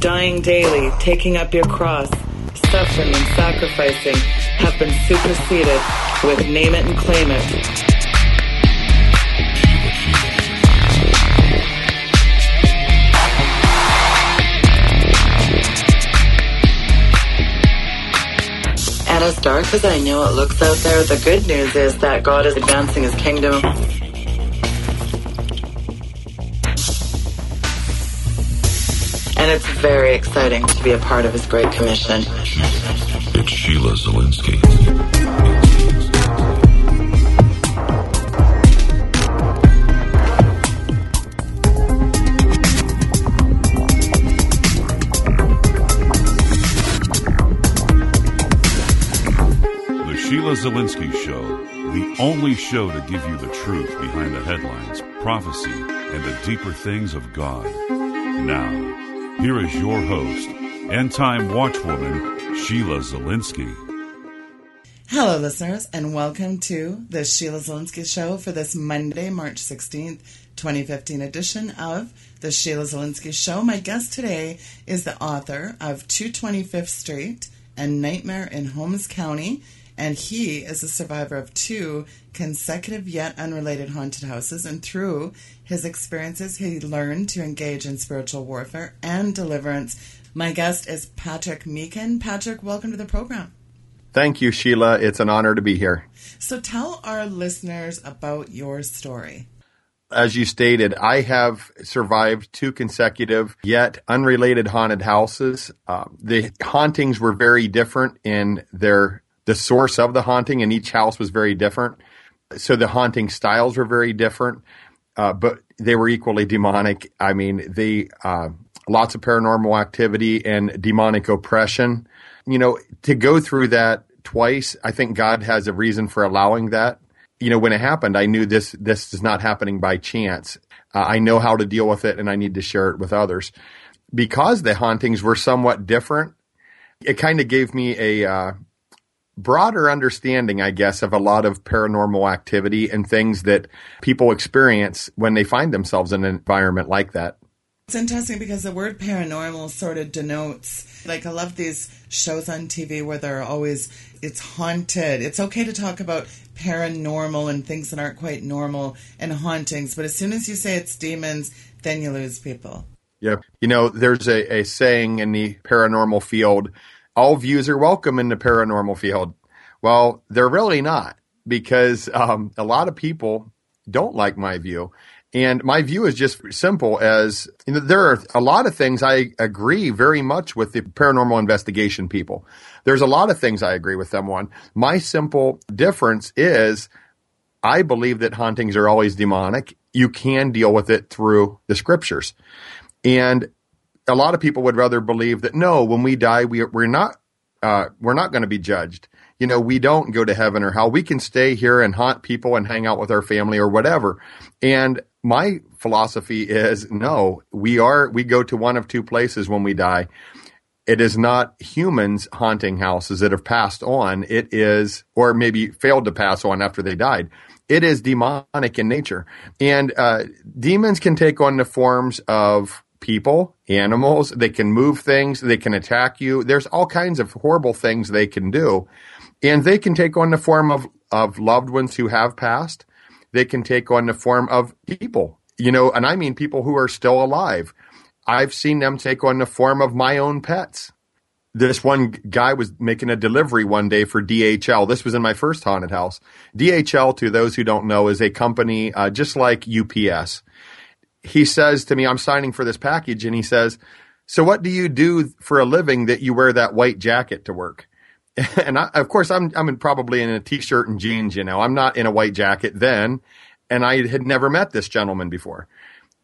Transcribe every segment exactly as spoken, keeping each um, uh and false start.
Dying daily, taking up your cross, suffering and sacrificing have been superseded with name it and claim it. And as dark as I know it looks out there, the good news is that God is advancing his kingdom. And it's very exciting to be a part of his great commission. It's Sheila Zielinski. The Sheila Zielinski Show, the only show to give you the truth behind the headlines, prophecy, and the deeper things of God. Now, here is your host, end-time watchwoman, Sheila Zielinski. Hello, listeners, and welcome to the Sheila Zielinski Show for this Monday, March sixteenth, twenty fifteen edition of the Sheila Zielinski Show. My guest today is the author of two twenty Fifth Street and Nightmare in Holmes County, and he is a survivor of two consecutive yet unrelated haunted houses, and through his experiences, he learned to engage in spiritual warfare and deliverance. My guest is Patrick Meechan. Patrick, welcome to the program. Thank you, Sheila. It's an honor to be here. So tell our listeners about your story. As you stated, I have survived two consecutive yet unrelated haunted houses. Uh, the hauntings were very different in their the source of the haunting, and each house was very different. So the haunting styles were very different, uh, but they were equally demonic. I mean, they uh, lots of paranormal activity and demonic oppression. You know, to go through that twice, I think God has a reason for allowing that. You know, when it happened, I knew this this is not happening by chance. Uh, I know how to deal with it, and I need to share it with others. Because the hauntings were somewhat different, it kind of gave me a Uh, broader understanding, I guess, of a lot of paranormal activity and things that people experience when they find themselves in an environment like that. It's interesting because the word paranormal sort of denotes, like, I love these shows on T V where they're always, it's haunted. It's okay to talk about paranormal and things that aren't quite normal and hauntings, but as soon as you say it's demons, then you lose people. Yeah. You know, there's a, a saying in the paranormal field, all views are welcome in the paranormal field. Well, they're really not, because um, a lot of people don't like my view. And my view is just simple as, you know, there are a lot of things I agree very much with the paranormal investigation people. There's a lot of things I agree with them on. My simple difference is I believe that hauntings are always demonic. You can deal with it through the scriptures. And a lot of people would rather believe that, no, when we die, we, we're not uh, we're not going to be judged. You know, we don't go to heaven or hell. We can stay here and haunt people and hang out with our family or whatever. And my philosophy is, no, we are we go to one of two places when we die. It is not humans haunting houses that have passed on. It is, or maybe failed to pass on after they died. It is demonic in nature. And uh, demons can take on the forms of people, animals, they can move things, they can attack you. There's all kinds of horrible things they can do. And they can take on the form of, of loved ones who have passed. They can take on the form of people, you know, and I mean people who are still alive. I've seen them take on the form of my own pets. This one guy was making a delivery one day for D H L. This was in my first haunted house. D H L, to those who don't know, is a company uh, just like U P S. He says to me, I'm signing for this package. And he says, so what do you do for a living that you wear that white jacket to work? And I, of course, I'm, I'm in probably in a t-shirt and jeans, you know, I'm not in a white jacket then. And I had never met this gentleman before.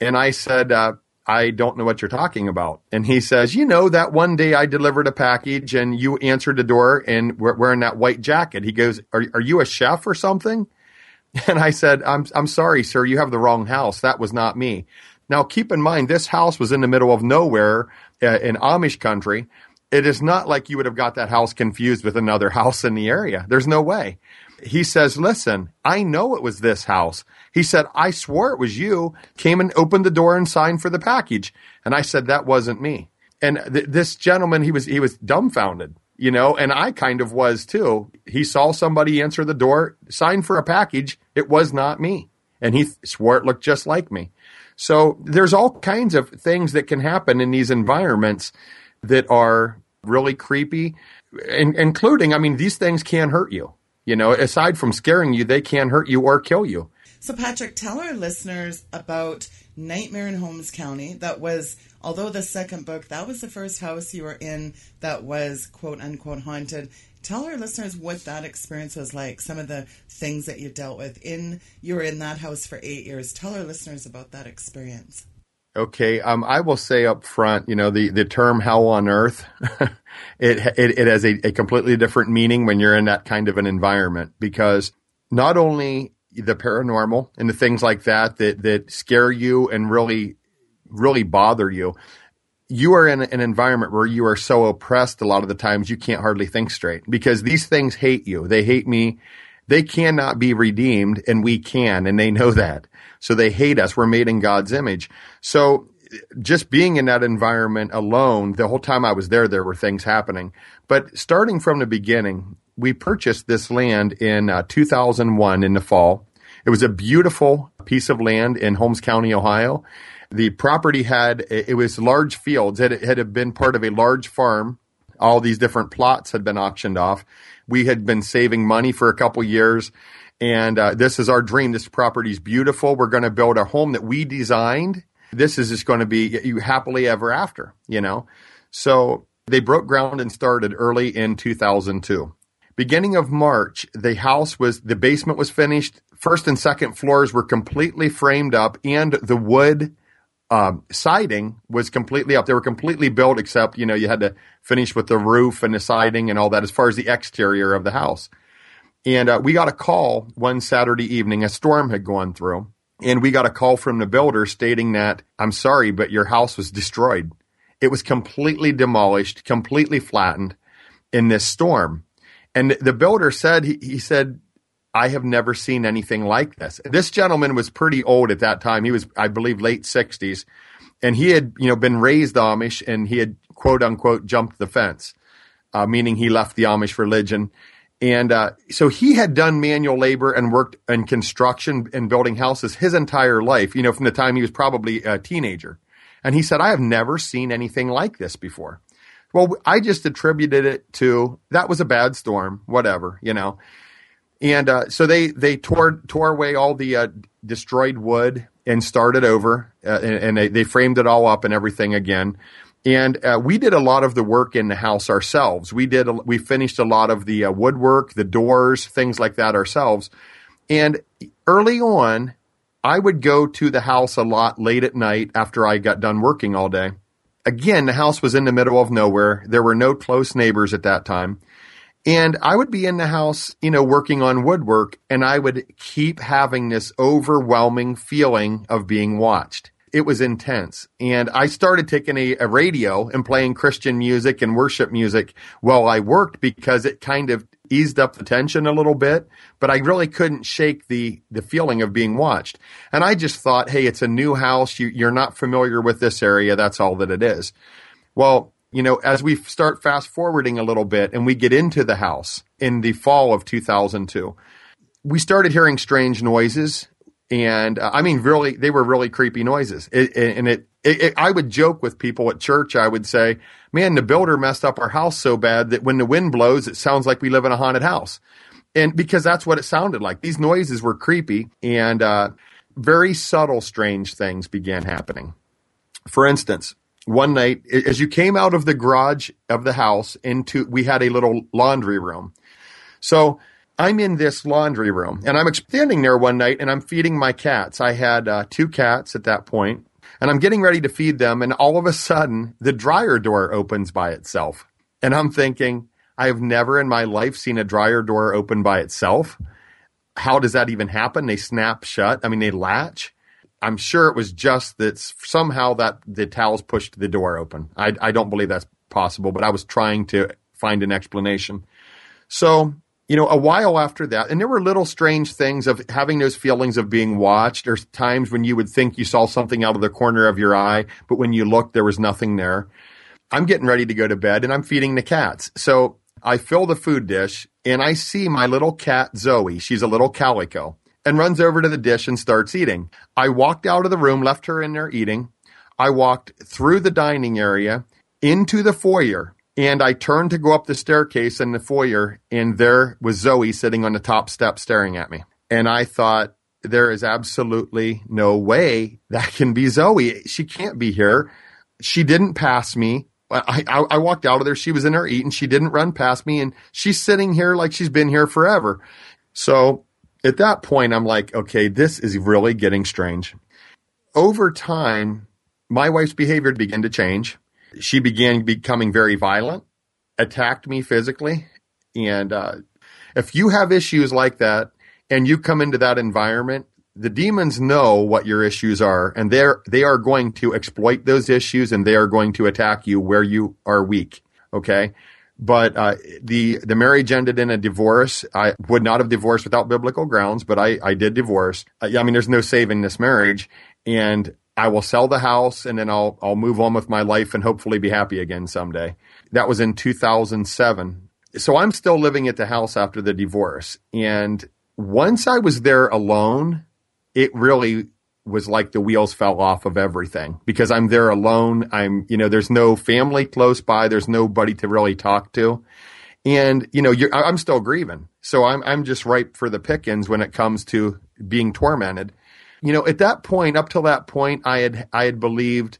And I said, uh, I don't know what you're talking about. And he says, you know, that one day I delivered a package and you answered the door and we're wearing that white jacket. He goes, are, are you a chef or something? And I said, I'm, I'm sorry, sir, you have the wrong house. That was not me. Now, keep in mind, this house was in the middle of nowhere uh, in Amish country. It is not like you would have got that house confused with another house in the area. There's no way. He says, listen, I know it was this house. He said, I swore it was you, came and opened the door and signed for the package. And I said, that wasn't me. And th- this gentleman, he was he was dumbfounded, you know, and I kind of was too. He saw somebody answer the door, sign for a package. It was not me. And he th- swore it looked just like me. So there's all kinds of things that can happen in these environments that are really creepy, in- including, I mean, these things can hurt you. You know, aside from scaring you, they can hurt you or kill you. So, Patrick, tell our listeners about Nightmare in Holmes County. That was, although the second book, that was the first house you were in that was, quote, unquote, haunted. Tell our listeners what that experience was like, some of the things that you dealt with. In you were in that house for eight years. Tell our listeners about that experience. Okay, um, I will say up front, you know, the, the term hell on earth, it, it it has a, a completely different meaning when you're in that kind of an environment, because not only the paranormal and the things like that that, that scare you and really, really bother you, you are in an environment where you are so oppressed a lot of the times you can't hardly think straight, because these things hate you. They hate me. They cannot be redeemed, and we can, and they know that. So they hate us. We're made in God's image. So just being in that environment alone, the whole time I was there, there were things happening. But starting from the beginning, we purchased this land in uh, two thousand one in the fall. It was a beautiful piece of land in Holmes County, Ohio. The property had, it was large fields. It had been part of a large farm. All these different plots had been auctioned off. We had been saving money for a couple years, and uh, this is our dream. This property is beautiful. We're going to build a home that we designed. This is just going to be you happily ever after, you know. So they broke ground and started early in two thousand two. Beginning of March, the house was, the basement was finished. First and second floors were completely framed up, and the wood Um, siding was completely up. They were completely built, except, you know, you had to finish with the roof and the siding and all that as far as the exterior of the house. And uh, we got a call one Saturday evening. A storm had gone through, and we got a call from the builder stating that, I'm sorry, but your house was destroyed. It was completely demolished, completely flattened in this storm. And the builder said, he, he said, I have never seen anything like this. This gentleman was pretty old at that time. He was, I believe, late sixties. And he had, you know, been raised Amish, and he had, quote unquote, jumped the fence, uh, meaning he left the Amish religion. And uh, so he had done manual labor and worked in construction and building houses his entire life, you know, from the time he was probably a teenager. And he said, I have never seen anything like this before. Well, I just attributed it to, that was a bad storm, whatever, you know. And uh, so they, they tore tore away all the uh, destroyed wood and started over, uh, and, and they, they framed it all up and everything again. And uh, we did a lot of the work in the house ourselves. We did a, we finished a lot of the uh, woodwork, the doors, things like that ourselves. And early on, I would go to the house a lot late at night after I got done working all day. Again, the house was in the middle of nowhere. There were no close neighbors at that time. And I would be in the house, you know, working on woodwork, and I would keep having this overwhelming feeling of being watched. It was intense. And I started taking a, a radio and playing Christian music and worship music while I worked, because it kind of eased up the tension a little bit, but I really couldn't shake the, the feeling of being watched. And I just thought, hey, it's a new house. You, you're not familiar with this area. That's all that it is. Well, you know, as we start fast forwarding a little bit and we get into the house in the fall of two thousand two, we started hearing strange noises. And uh, I mean, really, they were really creepy noises. It, it, and it, it, it, I would joke with people at church. I would say, man, the builder messed up our house so bad that when the wind blows, it sounds like we live in a haunted house. And because that's what it sounded like. These noises were creepy, and uh, very subtle, strange things began happening. For instance, one night, as you came out of the garage of the house into, we had a little laundry room. So I'm in this laundry room, and I'm standing there one night, and I'm feeding my cats. I had uh, two cats at that point, and I'm getting ready to feed them, and all of a sudden, the dryer door opens by itself. And I'm thinking, I have never in my life seen a dryer door open by itself. How does that even happen? They snap shut. I mean, they latch. I'm sure it was just that somehow that the towels pushed the door open. I, I don't believe that's possible, but I was trying to find an explanation. So, you know, a while after that, and there were little strange things of having those feelings of being watched, or times when you would think you saw something out of the corner of your eye, but when you looked, there was nothing there. I'm getting ready to go to bed, and I'm feeding the cats. So I fill the food dish, and I see my little cat, Zoe. She's a little calico, and runs over to the dish and starts eating. I walked out of the room, left her in there eating. I walked through the dining area into the foyer, and I turned to go up the staircase in the foyer, and there was Zoe sitting on the top step staring at me. And I thought, there is absolutely no way that can be Zoe. She can't be here. She didn't pass me. I, I, I walked out of there. She was in there eating. She didn't run past me. And she's sitting here like she's been here forever. So at that point, I'm like, okay, this is really getting strange. Over time, my wife's behavior began to change. She began becoming very violent, attacked me physically. And uh, if you have issues like that and you come into that environment, the demons know what your issues are, and they're, they are going to exploit those issues, and they are going to attack you where you are weak, okay? But uh, the the marriage ended in a divorce. I would not have divorced without biblical grounds, but I, I did divorce. I, I mean, there's no saving this marriage, and I will sell the house, and then I'll I'll move on with my life and hopefully be happy again someday. That was in two thousand seven. So I'm still living at the house after the divorce, and once I was there alone, it really was like the wheels fell off of everything, because I'm there alone. I'm, you know, there's no family close by. There's nobody to really talk to. And, you know, you're, I'm still grieving. So I'm, I'm just ripe for the pickings when it comes to being tormented. You know, at that point, up till that point, I had, I had believed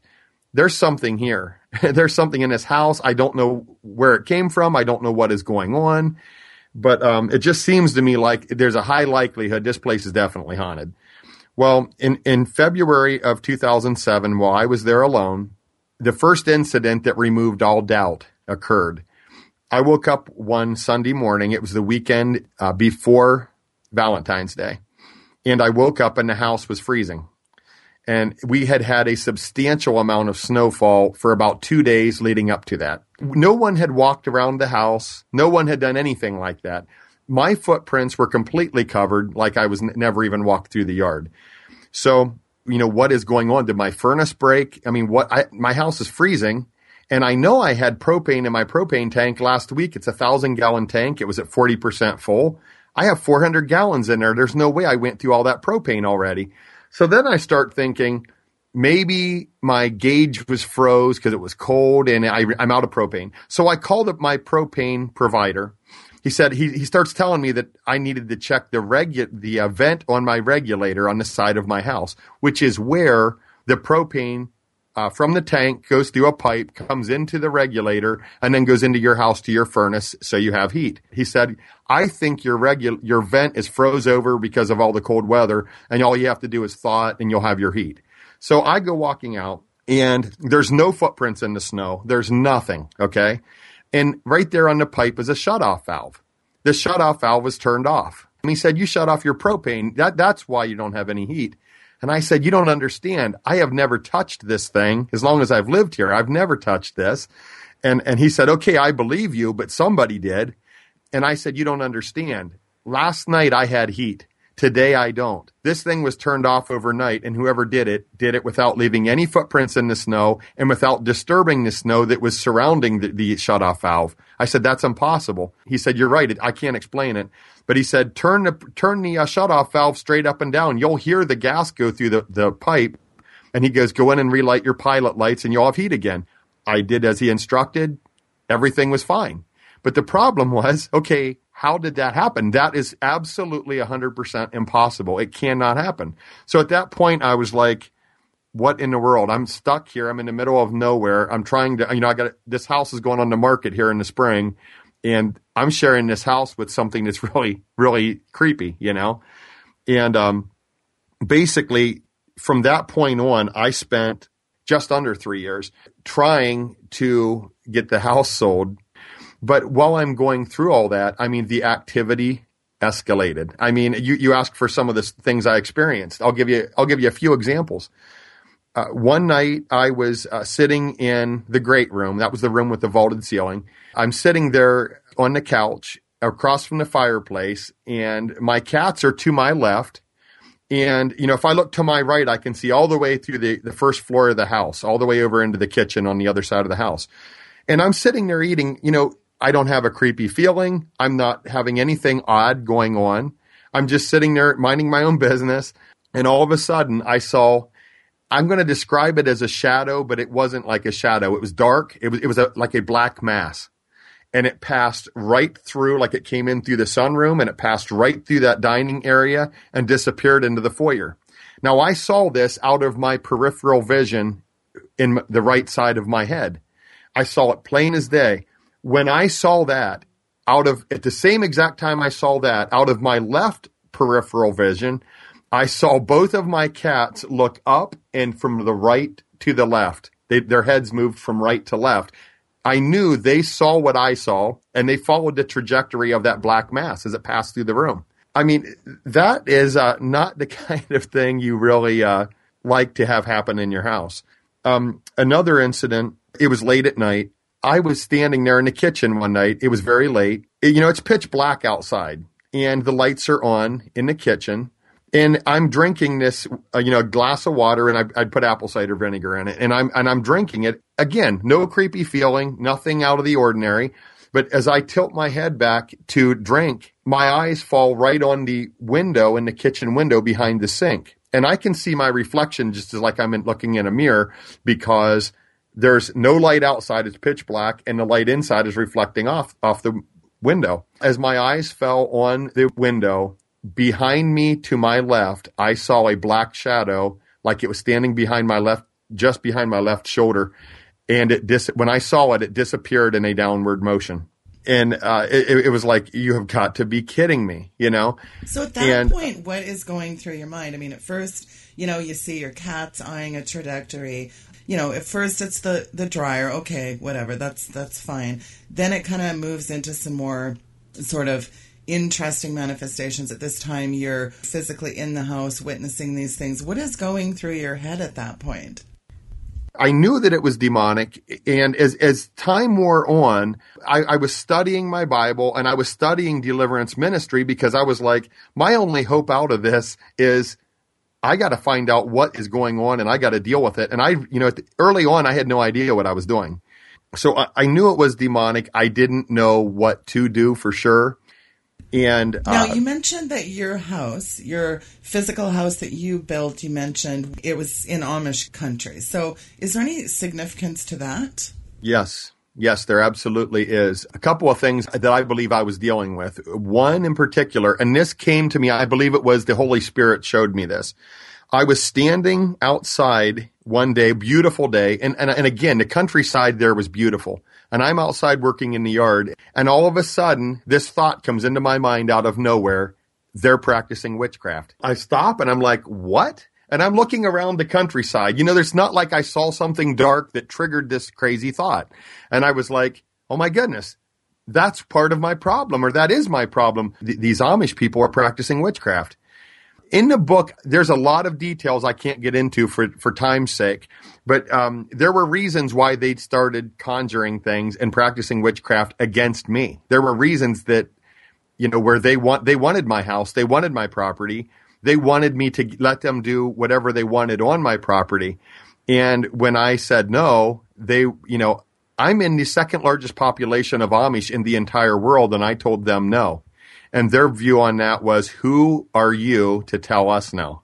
there's something here. There's something in this house. I don't know where it came from. I don't know what is going on, but um, it just seems to me like there's a high likelihood this place is definitely haunted. Well, in, in February of two thousand seven, while I was there alone, the first incident that removed all doubt occurred. I woke up one Sunday morning. It was the weekend uh, before Valentine's Day. And I woke up and the house was freezing. And we had had a substantial amount of snowfall for about two days leading up to that. No one had walked around the house. No one had done anything like that. My footprints were completely covered, like I was n- never even walked through the yard. So, you know, what is going on? Did my furnace break? I mean, what? I, my house is freezing, and I know I had propane in my propane tank last week. It's a one thousand gallon tank. It was at forty percent full. I have four hundred gallons in there. There's no way I went through all that propane already. So then I start thinking, maybe my gauge was froze because it was cold, and I, I'm out of propane. So I called up my propane provider. He said he, he starts telling me that I needed to check the regu- the uh, vent on my regulator on the side of my house, which is where the propane uh, from the tank goes through a pipe, comes into the regulator, and then goes into your house to your furnace, so you have heat. He said, I think your regu- your vent is froze over because of all the cold weather, and all you have to do is thaw it, and you'll have your heat. So I go walking out, and there's no footprints in the snow. There's nothing, okay? And right there on the pipe is a shutoff valve. The shutoff valve was turned off. And he said, you shut off your propane. That, that's why you don't have any heat. And I said, you don't understand. I have never touched this thing. As long as I've lived here, I've never touched this. And, and he said, okay, I believe you, but somebody did. And I said, you don't understand. Last night I had heat. Today I don't. This thing was turned off overnight, and whoever did it, did it without leaving any footprints in the snow and without disturbing the snow that was surrounding the, the shutoff valve. I said, that's impossible. He said, you're right. I can't explain it. But he said, turn the, turn the uh, shutoff valve straight up and down. You'll hear the gas go through the, the pipe. And he goes, go in and relight your pilot lights and you'll have heat again. I did as he instructed. Everything was fine. But the problem was, okay, how did that happen? That is absolutely one hundred percent impossible. It cannot happen. So at that point, I was like, what in the world? I'm stuck here. I'm in the middle of nowhere. I'm trying to, you know, I got, this house is going on the market here in the spring, and I'm sharing this house with something that's really, really creepy, you know? And um, basically from that point on, I spent just under three years trying to get the house sold. But while I'm going through all that, I mean, the activity escalated. I mean, you, you asked for some of the things I experienced. I'll give you, I'll give you a few examples. Uh, one night I was uh, sitting in the great room. That was the room with the vaulted ceiling. I'm sitting there on the couch across from the fireplace, and my cats are to my left. And, you know, if I look to my right, I can see all the way through the, the first floor of the house, all the way over into the kitchen on the other side of the house. And I'm sitting there eating, you know, I don't have a creepy feeling. I'm not having anything odd going on. I'm just sitting there minding my own business. And all of a sudden I saw, I'm going to describe it as a shadow, but it wasn't like a shadow. It was dark. It was, it was a, like a black mass. And it passed right through, like it came in through the sunroom, and it passed right through that dining area and disappeared into the foyer. Now, I saw this out of my peripheral vision in the right side of my head. I saw it plain as day. When I saw that, out of at the same exact time I saw that, out of my left peripheral vision, I saw both of my cats look up and from the right to the left. They, their heads moved from right to left. I knew they saw what I saw, and they followed the trajectory of that black mass as it passed through the room. I mean, that is uh, not the kind of thing you really uh, like to have happen in your house. Um, another incident, it was late at night. I was standing there in the kitchen one night. It was very late. It, you know, it's pitch black outside, and the lights are on in the kitchen. And I'm drinking this, uh, you know, glass of water, and I, I put apple cider vinegar in it, and I'm and I'm drinking it. Again, no creepy feeling, nothing out of the ordinary. But as I tilt my head back to drink, my eyes fall right on the window in the kitchen window behind the sink, and I can see my reflection just as like I'm in, looking in a mirror, because there's no light outside; it's pitch black, and the light inside is reflecting off off the window. As my eyes fell on the window, behind me to my left, I saw a black shadow, like it was standing behind my left, just behind my left shoulder. And it dis- when I saw it, it disappeared in a downward motion. And uh, it, it was like, you have got to be kidding me, you know? So at that and, point, what is going through your mind? I mean, at first, you know, you see your cat's eyeing a trajectory. You know, at first it's the, the dryer. Okay, whatever, that's, that's fine. Then it kind of moves into some more sort of interesting manifestations. At this time, you're physically in the house witnessing these things. What is going through your head at that point? I knew that it was demonic. And as as time wore on, I, I was studying my Bible, and I was studying deliverance ministry, because I was like, my only hope out of this is I got to find out what is going on, and I got to deal with it. And I, you know, early on, I had no idea what I was doing. So I, I knew it was demonic. I didn't know what to do for sure. And now uh, you mentioned that your house, your physical house that you built, you mentioned it was in Amish country. So is there any significance to that? Yes. Yes, there absolutely is. A couple of things that I believe I was dealing with. One in particular, and this came to me, I believe it was the Holy Spirit showed me this. I was standing outside one day, beautiful day. And, and, and again, the countryside there was beautiful. And I'm outside working in the yard, and all of a sudden, this thought comes into my mind out of nowhere. They're practicing witchcraft. I stop, and I'm like, what? And I'm looking around the countryside. You know, there's not like I saw something dark that triggered this crazy thought. And I was like, oh my goodness, that's part of my problem, or that is my problem. Th- these Amish people are practicing witchcraft. In the book, there's a lot of details I can't get into for, for time's sake, but um, there were reasons why they'd started conjuring things and practicing witchcraft against me. There were reasons that, you know, where they want, they wanted my house, they wanted my property, they wanted me to let them do whatever they wanted on my property. And when I said no, they, you know, I'm in the second largest population of Amish in the entire world, and I told them no. And their view on that was, who are you to tell us no?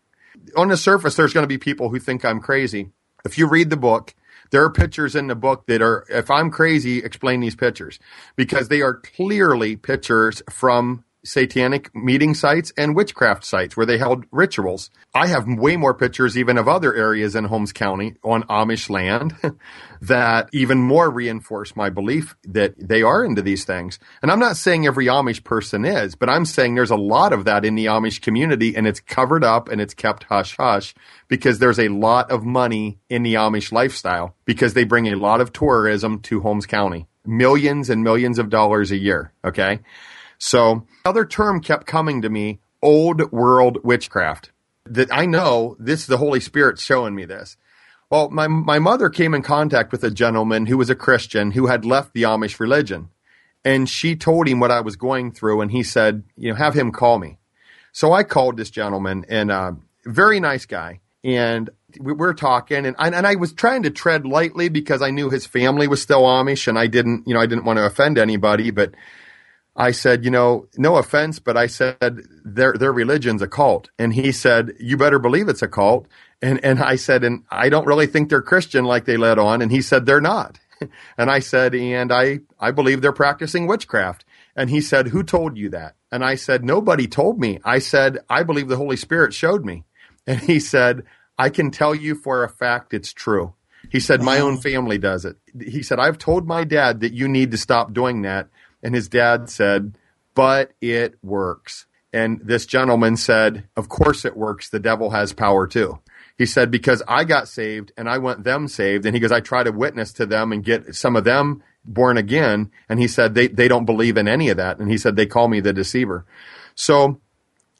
On the surface, there's going to be people who think I'm crazy. If you read the book, there are pictures in the book that are, if I'm crazy, explain these pictures, because they are clearly pictures from satanic meeting sites and witchcraft sites where they held rituals. I have way more pictures even of other areas in Holmes County on Amish land that even more reinforce my belief that they are into these things. And I'm not saying every Amish person is, but I'm saying there's a lot of that in the Amish community, and it's covered up and it's kept hush-hush because there's a lot of money in the Amish lifestyle because they bring a lot of tourism to Holmes County. Millions and millions of dollars a year, okay? So another term kept coming to me, old world witchcraft, that I know this is the Holy Spirit showing me this. Well, my my mother came in contact with a gentleman who was a Christian who had left the Amish religion. And she told him what I was going through. And he said, you know, have him call me. So I called this gentleman, and a uh, very nice guy. And we were talking, and I, and I was trying to tread lightly because I knew his family was still Amish, and I didn't, you know, I didn't want to offend anybody, but I said, you know, no offense, but I said, their their religion's a cult. And he said, you better believe it's a cult. And and I said, and I don't really think they're Christian like they let on. And he said, they're not. And I said, and I, I believe they're practicing witchcraft. And he said, who told you that? And I said, nobody told me. I said, I believe the Holy Spirit showed me. And he said, I can tell you for a fact it's true. He said, my own family does it. He said, I've told my dad that you need to stop doing that. And his dad said, but it works. And this gentleman said, of course it works. The devil has power too. He said, because I got saved and I want them saved. And he goes, I try to witness to them and get some of them born again. And he said, they, they don't believe in any of that. And he said, they call me the deceiver. So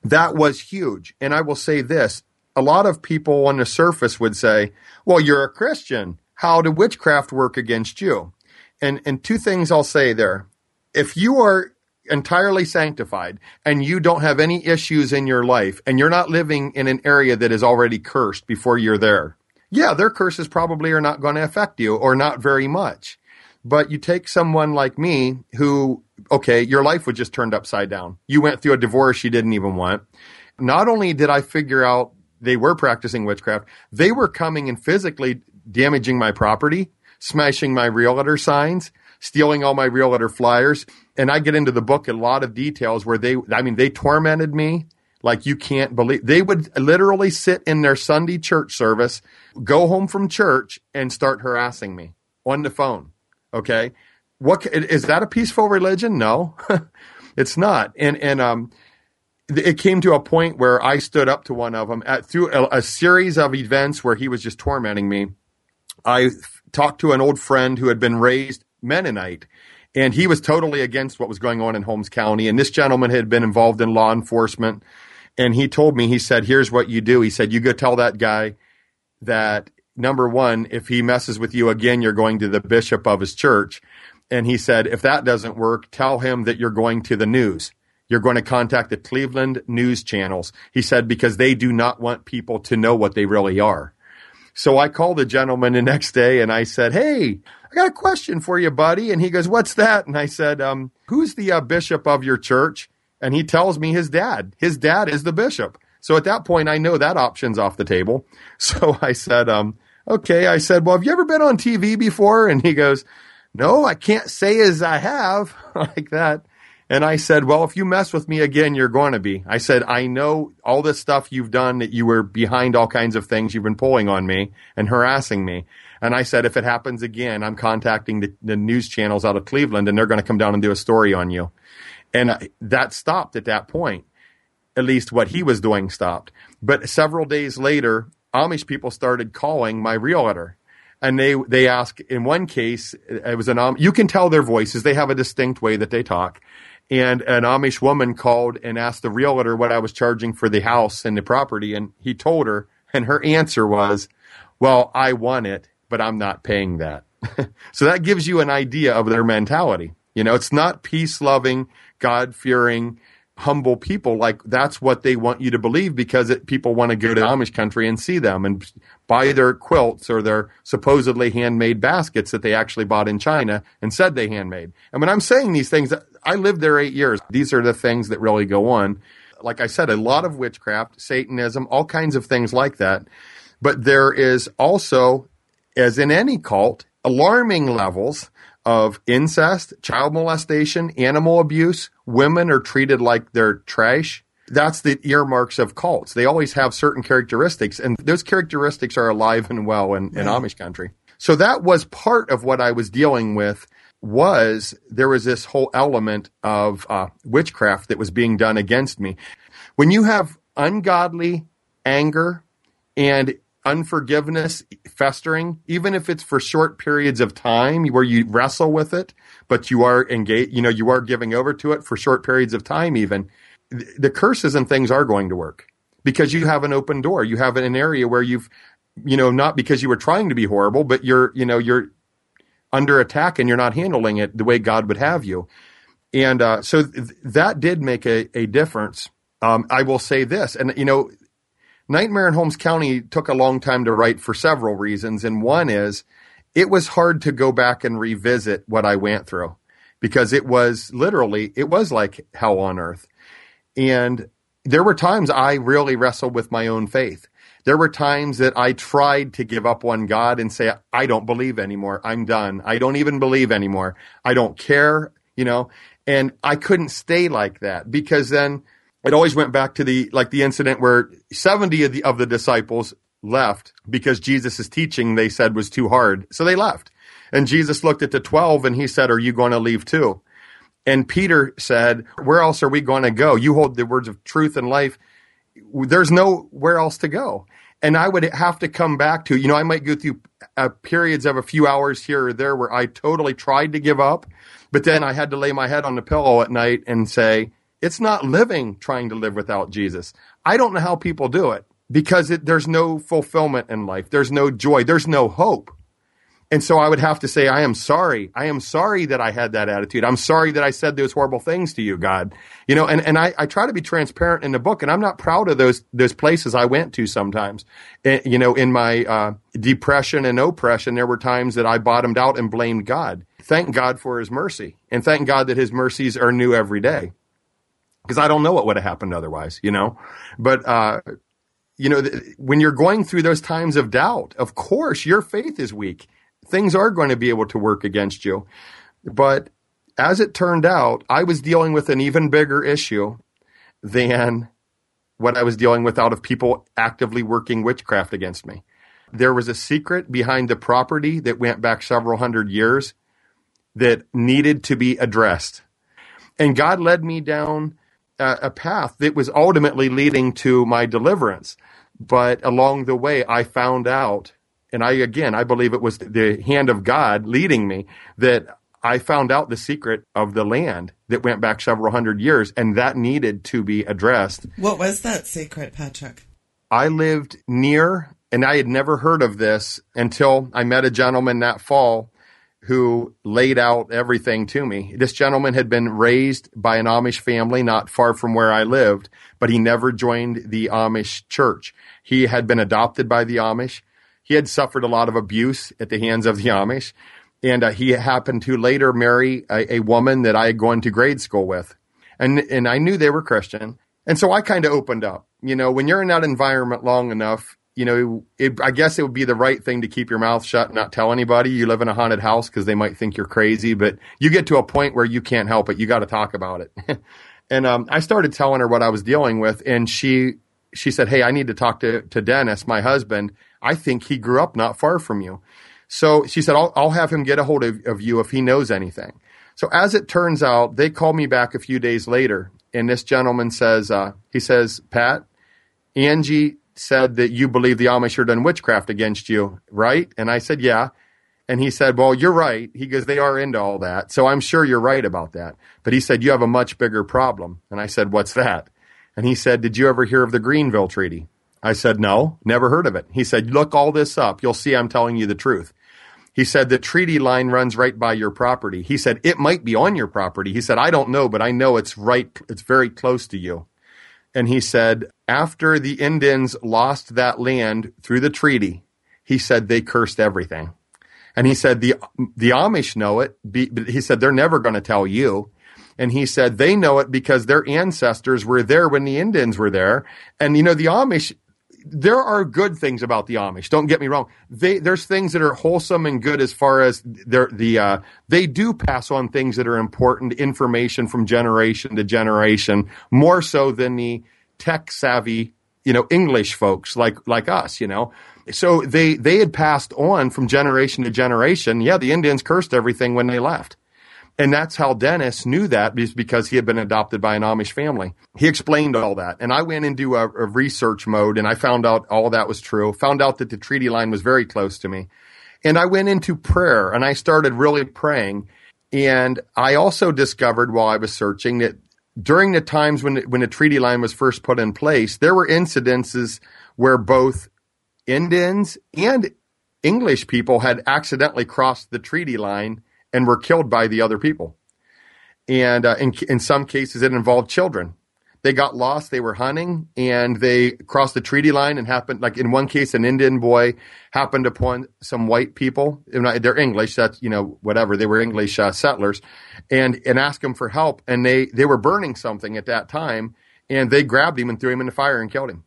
that was huge. And I will say this, a lot of people on the surface would say, well, you're a Christian. How did witchcraft work against you? And, and two things I'll say there. If you are entirely sanctified and you don't have any issues in your life and you're not living in an area that is already cursed before you're there, yeah, their curses probably are not going to affect you or not very much. But you take someone like me who, okay, your life was just turned upside down. You went through a divorce you didn't even want. Not only did I figure out they were practicing witchcraft, they were coming and physically damaging my property, smashing my realtor signs, stealing all my realtor flyers. And I get into the book a lot of details where they, I mean, they tormented me like you can't believe. They would literally sit in their Sunday church service, go home from church, and start harassing me on the phone. Okay. What, is that a peaceful religion? No, it's not. And, and, um, it came to a point where I stood up to one of them at, through a, a series of events where he was just tormenting me. I talked to an old friend who had been raised Mennonite, and he was totally against what was going on in Holmes County. And this gentleman had been involved in law enforcement, and he told me, he said, here's what you do. He said, you go tell that guy that, number one, if he messes with you again, you're going to the bishop of his church. And he said, if that doesn't work, tell him that you're going to the news. You're going to contact the Cleveland news channels. He said, because they do not want people to know what they really are. So I called the gentleman the next day and I said, hey, I got a question for you, buddy. And he goes, what's that? And I said, um, who's the uh, bishop of your church? And he tells me his dad. His dad is the bishop. So at that point, I know that option's off the table. So I said, um, okay. I said, well, have you ever been on T V before? And he goes, no, I can't say as I have, like that. And I said, well, if you mess with me again, you're going to be. I said, I know all this stuff you've done, that you were behind all kinds of things. You've been pulling on me and harassing me. And I said, if it happens again, I'm contacting the, the news channels out of Cleveland, and they're going to come down and do a story on you. And I, that stopped at that point. At least what he was doing stopped. But several days later, Amish people started calling my realtor. And they, they asked, in one case, it was an Am- you can tell their voices. They have a distinct way that they talk. And an Amish woman called and asked the realtor what I was charging for the house and the property. And he told her, and her answer was, well, I want it, but I'm not paying that. So that gives you an idea of their mentality. You know, it's not peace-loving, God-fearing, humble people. Like, that's what they want you to believe, because it, people want to go to Amish country and see them and buy their quilts or their supposedly handmade baskets that they actually bought in China and said they handmade. And when I'm saying these things, I lived there eight years. These are the things that really go on. Like I said, a lot of witchcraft, Satanism, all kinds of things like that. But there is also, as in any cult, alarming levels of incest, child molestation, animal abuse. Women are treated like they're trash. That's the earmarks of cults. They always have certain characteristics, and those characteristics are alive and well in, in yeah. Amish country. So that was part of what I was dealing with. Was there was this whole element of uh, witchcraft that was being done against me. When you have ungodly anger and unforgiveness festering, even if it's for short periods of time where you wrestle with it, but you are engaged, you know, you are giving over to it for short periods of time, even the curses and things are going to work because you have an open door. You have an area where you've, you know, not because you were trying to be horrible, but you're, you know, you're under attack and you're not handling it the way God would have you. And uh, so th- that did make a, a difference. Um, I will say this, and you know, Nightmare in Holmes County took a long time to write for several reasons. And one is it was hard to go back and revisit what I went through because it was literally, it was like hell on earth. And there were times I really wrestled with my own faith. There were times that I tried to give up on God and say, I don't believe anymore. I'm done. I don't even believe anymore. I don't care, you know, and I couldn't stay like that because then it always went back to the, like the incident where seventy of the, of the disciples left because Jesus' teaching they said was too hard. So they left. And Jesus looked at the twelve and he said, are you going to leave too? And Peter said, where else are we going to go? You hold the words of truth and life. There's nowhere else to go. And I would have to come back to, you know, I might go through uh, periods of a few hours here or there where I totally tried to give up, but then I had to lay my head on the pillow at night and say, it's not living trying to live without Jesus. I don't know how people do it because it, there's no fulfillment in life. There's no joy. There's no hope. And so I would have to say, I am sorry. I am sorry that I had that attitude. I'm sorry that I said those horrible things to you, God. You know, and, and I, I try to be transparent in the book, and I'm not proud of those those places I went to sometimes. And, you know, in my uh, depression and oppression, there were times that I bottomed out and blamed God. Thank God for his mercy, and thank God that his mercies are new every day. Because I don't know what would have happened otherwise, you know. But, uh, you know, th- when you're going through those times of doubt, of course, your faith is weak. Things are going to be able to work against you. But as it turned out, I was dealing with an even bigger issue than what I was dealing with out of people actively working witchcraft against me. There was a secret behind the property that went back several hundred years that needed to be addressed. And God led me down a path that was ultimately leading to my deliverance. But along the way, I found out, and I, again, I believe it was the hand of God leading me, that I found out the secret of the land that went back several hundred years, and that needed to be addressed. What was that secret, Patrick? I lived near, and I had never heard of this until I met a gentleman that fall who laid out everything to me. This gentleman had been raised by an Amish family not far from where I lived, but he never joined the Amish church. He had been adopted by the Amish. He had suffered a lot of abuse at the hands of the Amish, and uh, he happened to later marry a, a woman that I had gone to grade school with. And, and I knew they were Christian, and so I kind of opened up. You know, when you're in that environment long enough, you know, it, I guess it would be the right thing to keep your mouth shut and not tell anybody. You live in a haunted house because they might think you're crazy, but you get to a point where you can't help it. You got to talk about it. And um, I started telling her what I was dealing with, and she she said, hey, I need to talk to, to Dennis, my husband. I think he grew up not far from you. So she said, I'll, I'll have him get a hold of, of you if he knows anything. So as it turns out, they called me back a few days later, and this gentleman says, uh, he says, Pat, Angie said that you believe the Amish are done witchcraft against you, right? And I said, yeah. And he said, well, you're right. He goes, they are into all that. So I'm sure you're right about that. But he said, you have a much bigger problem. And I said, what's that? And he said, did you ever hear of the Greenville Treaty? I said, no, never heard of it. He said, look all this up. You'll see I'm telling you the truth. He said, the treaty line runs right by your property. He said, it might be on your property. He said, I don't know, but I know it's right. It's very close to you. And he said, after the Indians lost that land through the treaty, he said they cursed everything. And he said, the the Amish know it. Be, but he said, they're never going to tell you. And he said, they know it because their ancestors were there when the Indians were there. And, you know, the Amish, there are good things about the Amish. Don't get me wrong. They, there's things that are wholesome and good as far as they're, the uh, they do pass on things that are important information from generation to generation, more so than the tech savvy, you know, English folks like like us, you know. So they they had passed on from generation to generation. Yeah, the Indians cursed everything when they left. And that's how Dennis knew that, because he had been adopted by an Amish family. He explained all that. And I went into a, a research mode, and I found out all that was true, found out that the treaty line was very close to me. And I went into prayer, and I started really praying. And I also discovered while I was searching that during the times when, when the treaty line was first put in place, there were incidences where both Indians and English people had accidentally crossed the treaty line and were killed by the other people. And uh, in, in some cases, it involved children. They got lost, they were hunting, and they crossed the treaty line and happened, like in one case, an Indian boy happened upon some white people. They're English, that's, you know, whatever. They were English uh, settlers, and, and asked him for help. And they, they were burning something at that time, and they grabbed him and threw him in the fire and killed him.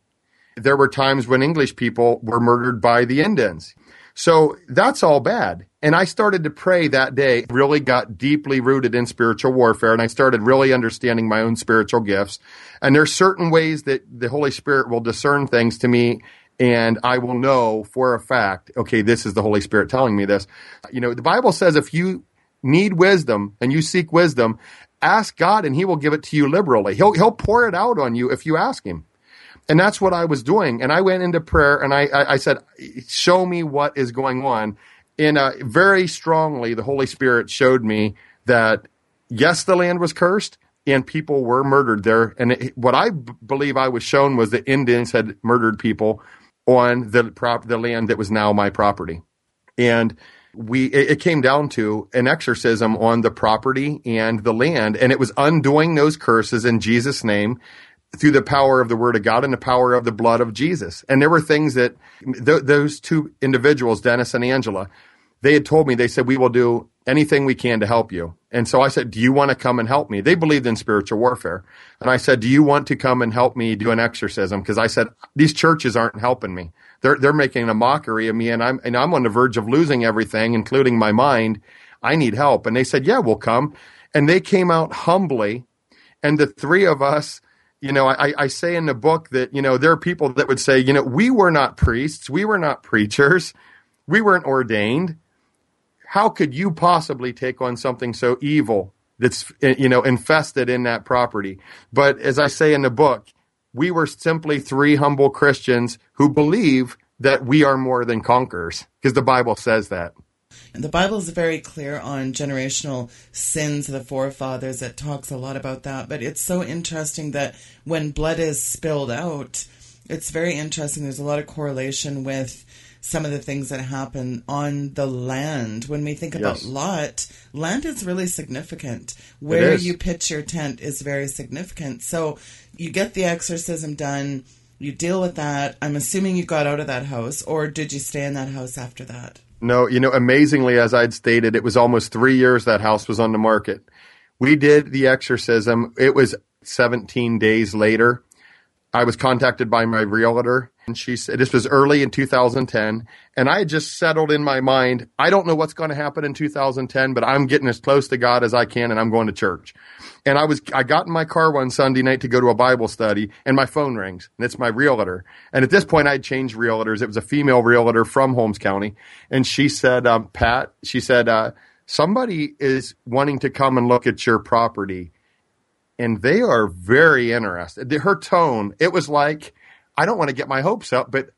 There were times when English people were murdered by the Indians. So that's all bad. And I started to pray that day, really got deeply rooted in spiritual warfare, and I started really understanding my own spiritual gifts. And there's certain ways that the Holy Spirit will discern things to me, and I will know for a fact, okay, this is the Holy Spirit telling me this. You know, the Bible says if you need wisdom and you seek wisdom, ask God and he will give it to you liberally. He'll, he'll pour it out on you if you ask him. And that's what I was doing. And I went into prayer and I, I, I said, show me what is going on. And uh, very strongly, the Holy Spirit showed me that, yes, the land was cursed and people were murdered there. And it, what I b- believe I was shown was that Indians had murdered people on the prop, the land that was now my property. And we it, it came down to an exorcism on the property and the land. And it was undoing those curses in Jesus' name, through the power of the Word of God and the power of the blood of Jesus. And there were things that th- those two individuals, Dennis and Angela, they had told me, they said, we will do anything we can to help you. And so I said, do you want to come and help me? They believed in spiritual warfare. And I said, do you want to come and help me do an exorcism? Because I said, these churches aren't helping me. They're they're making a mockery of me, and I'm and I'm on the verge of losing everything, including my mind. I need help. And they said, yeah, we'll come. And they came out humbly, and the three of us, you know, I, I say in the book that, you know, there are people that would say, you know, we were not priests. We were not preachers. We weren't ordained. How could you possibly take on something so evil that's, you know, infested in that property? But as I say in the book, we were simply three humble Christians who believe that we are more than conquerors, because the Bible says that. And the Bible is very clear on generational sins of the forefathers. It talks a lot about that. But it's so interesting that when blood is spilled out, it's very interesting. There's a lot of correlation with some of the things that happen on the land. When we think about yes. Lot, land is really significant. Where you pitch your tent is very significant. So you get the exorcism done. You deal with that. I'm assuming you got out of that house, or did you stay in that house after that? No, you know, amazingly, as I'd stated, it was almost three years that house was on the market. We did the exorcism. It was seventeen days later. I was contacted by my realtor, and she said, this was early in two thousand ten, and I had just settled in my mind, I don't know what's going to happen in two thousand ten, but I'm getting as close to God as I can, and I'm going to church. And I was, I got in my car one Sunday night to go to a Bible study, and my phone rings, and it's my realtor. And at this point, I had changed realtors. It was a female realtor from Holmes County, and she said, um, Pat, she said, uh, somebody is wanting to come and look at your property. And they are very interested. Her tone, it was like, I don't want to get my hopes up, but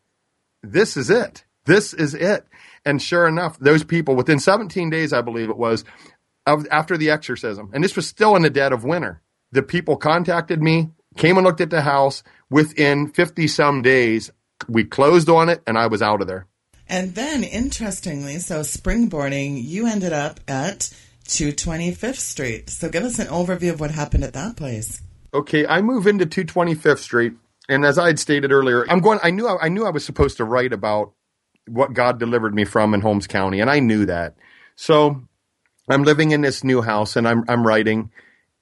this is it. This is it. And sure enough, those people, within seventeen days, I believe it was, of, after the exorcism, and this was still in the dead of winter, the people contacted me, came and looked at the house. Within fifty-some days, we closed on it, and I was out of there. And then, interestingly, so springboarding, you ended up at two twenty Fifth Street. So give us an overview of what happened at that place. Okay, I move into two twenty Fifth Street, and as I had stated earlier, I'm going. I knew I, I knew I was supposed to write about what God delivered me from in Holmes County, and I knew that. So I'm living in this new house, and I'm I'm writing.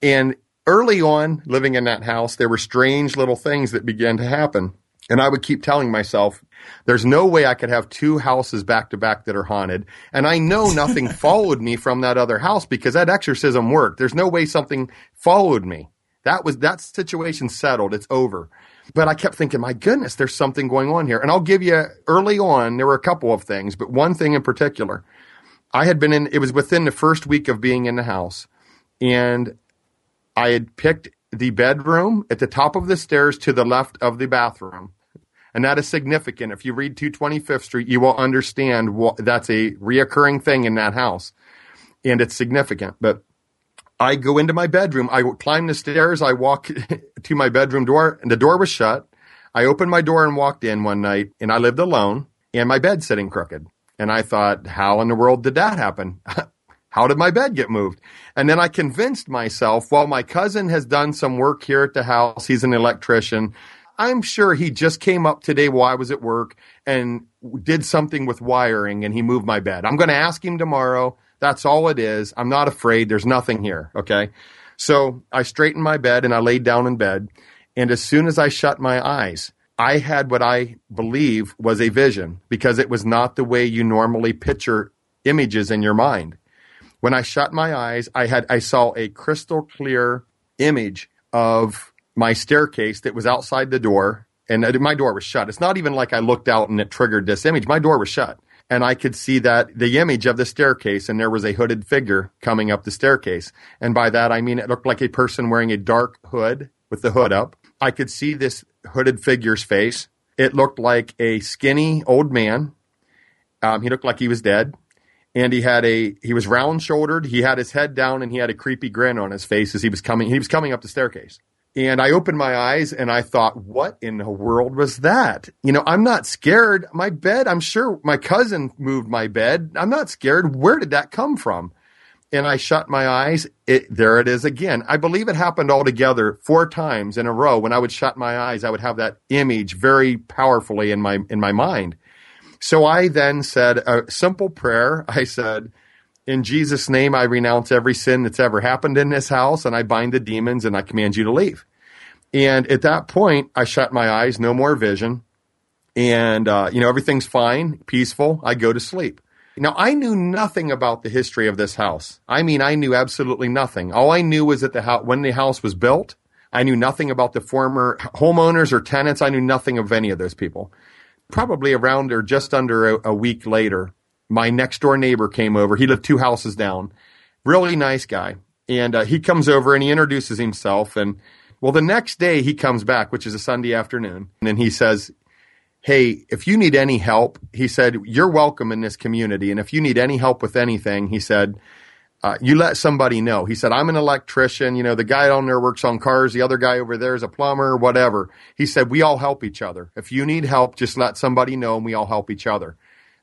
And early on, living in that house, there were strange little things that began to happen. And I would keep telling myself, there's no way I could have two houses back to back that are haunted. And I know nothing followed me from that other house because that exorcism worked. There's no way something followed me. That was, that situation settled. It's over. But I kept thinking, my goodness, there's something going on here. And I'll give you, early on, there were a couple of things, but one thing in particular, I had been in, it was within the first week of being in the house, and I had picked the bedroom at the top of the stairs to the left of the bathroom. And that is significant. If you read two twenty Fifth Street, you will understand what, that's a reoccurring thing in that house. And it's significant. But I go into my bedroom. I climb the stairs. I walk to my bedroom door, and the door was shut. I opened my door and walked in one night, and I lived alone, and my bed's sitting crooked. And I thought, how in the world did that happen? How did my bed get moved? And then I convinced myself, well, my cousin has done some work here at the house. He's an electrician. I'm sure he just came up today while I was at work and did something with wiring, and he moved my bed. I'm going to ask him tomorrow. That's all it is. I'm not afraid. There's nothing here. Okay. So I straightened my bed and I laid down in bed. And as soon as I shut my eyes, I had what I believe was a vision, because it was not the way you normally picture images in your mind. When I shut my eyes, I had, I saw a crystal clear image of my staircase that was outside the door, and my door was shut. It's not even like I looked out and it triggered this image. My door was shut. And I could see that the image of the staircase, and there was a hooded figure coming up the staircase. And by that, I mean, it looked like a person wearing a dark hood with the hood up. I could see this hooded figure's face. It looked like a skinny old man. Um, he looked like he was dead, and he had a, he was round shouldered. He had his head down, and he had a creepy grin on his face as he was coming, he was coming up the staircase. And I opened my eyes and I thought, what in the world was that? You know, I'm not scared. My bed, I'm sure my cousin moved my bed. I'm not scared. Where did that come from? And I shut my eyes. It, there it is again. I believe it happened all together four times in a row. When I would shut my eyes, I would have that image very powerfully in my, in my mind. So I then said a simple prayer. I said, in Jesus' name, I renounce every sin that's ever happened in this house, and I bind the demons, and I command you to leave. And at that point, I shut my eyes, no more vision, and uh, you know, everything's fine, peaceful. I go to sleep. Now, I knew nothing about the history of this house. I mean, I knew absolutely nothing. All I knew was that the house, when the house was built, I knew nothing about the former homeowners or tenants. I knew nothing of any of those people. Probably around or just under a, a week later, my next door neighbor came over. He lived two houses down. Really nice guy. And uh, he comes over and he introduces himself. And well, the next day he comes back, which is a Sunday afternoon. And then he says, hey, if you need any help, he said, you're welcome in this community. And if you need any help with anything, he said, uh, you let somebody know. He said, I'm an electrician. You know, the guy down there works on cars. The other guy over there is a plumber, whatever. He said, we all help each other. If you need help, just let somebody know and we all help each other.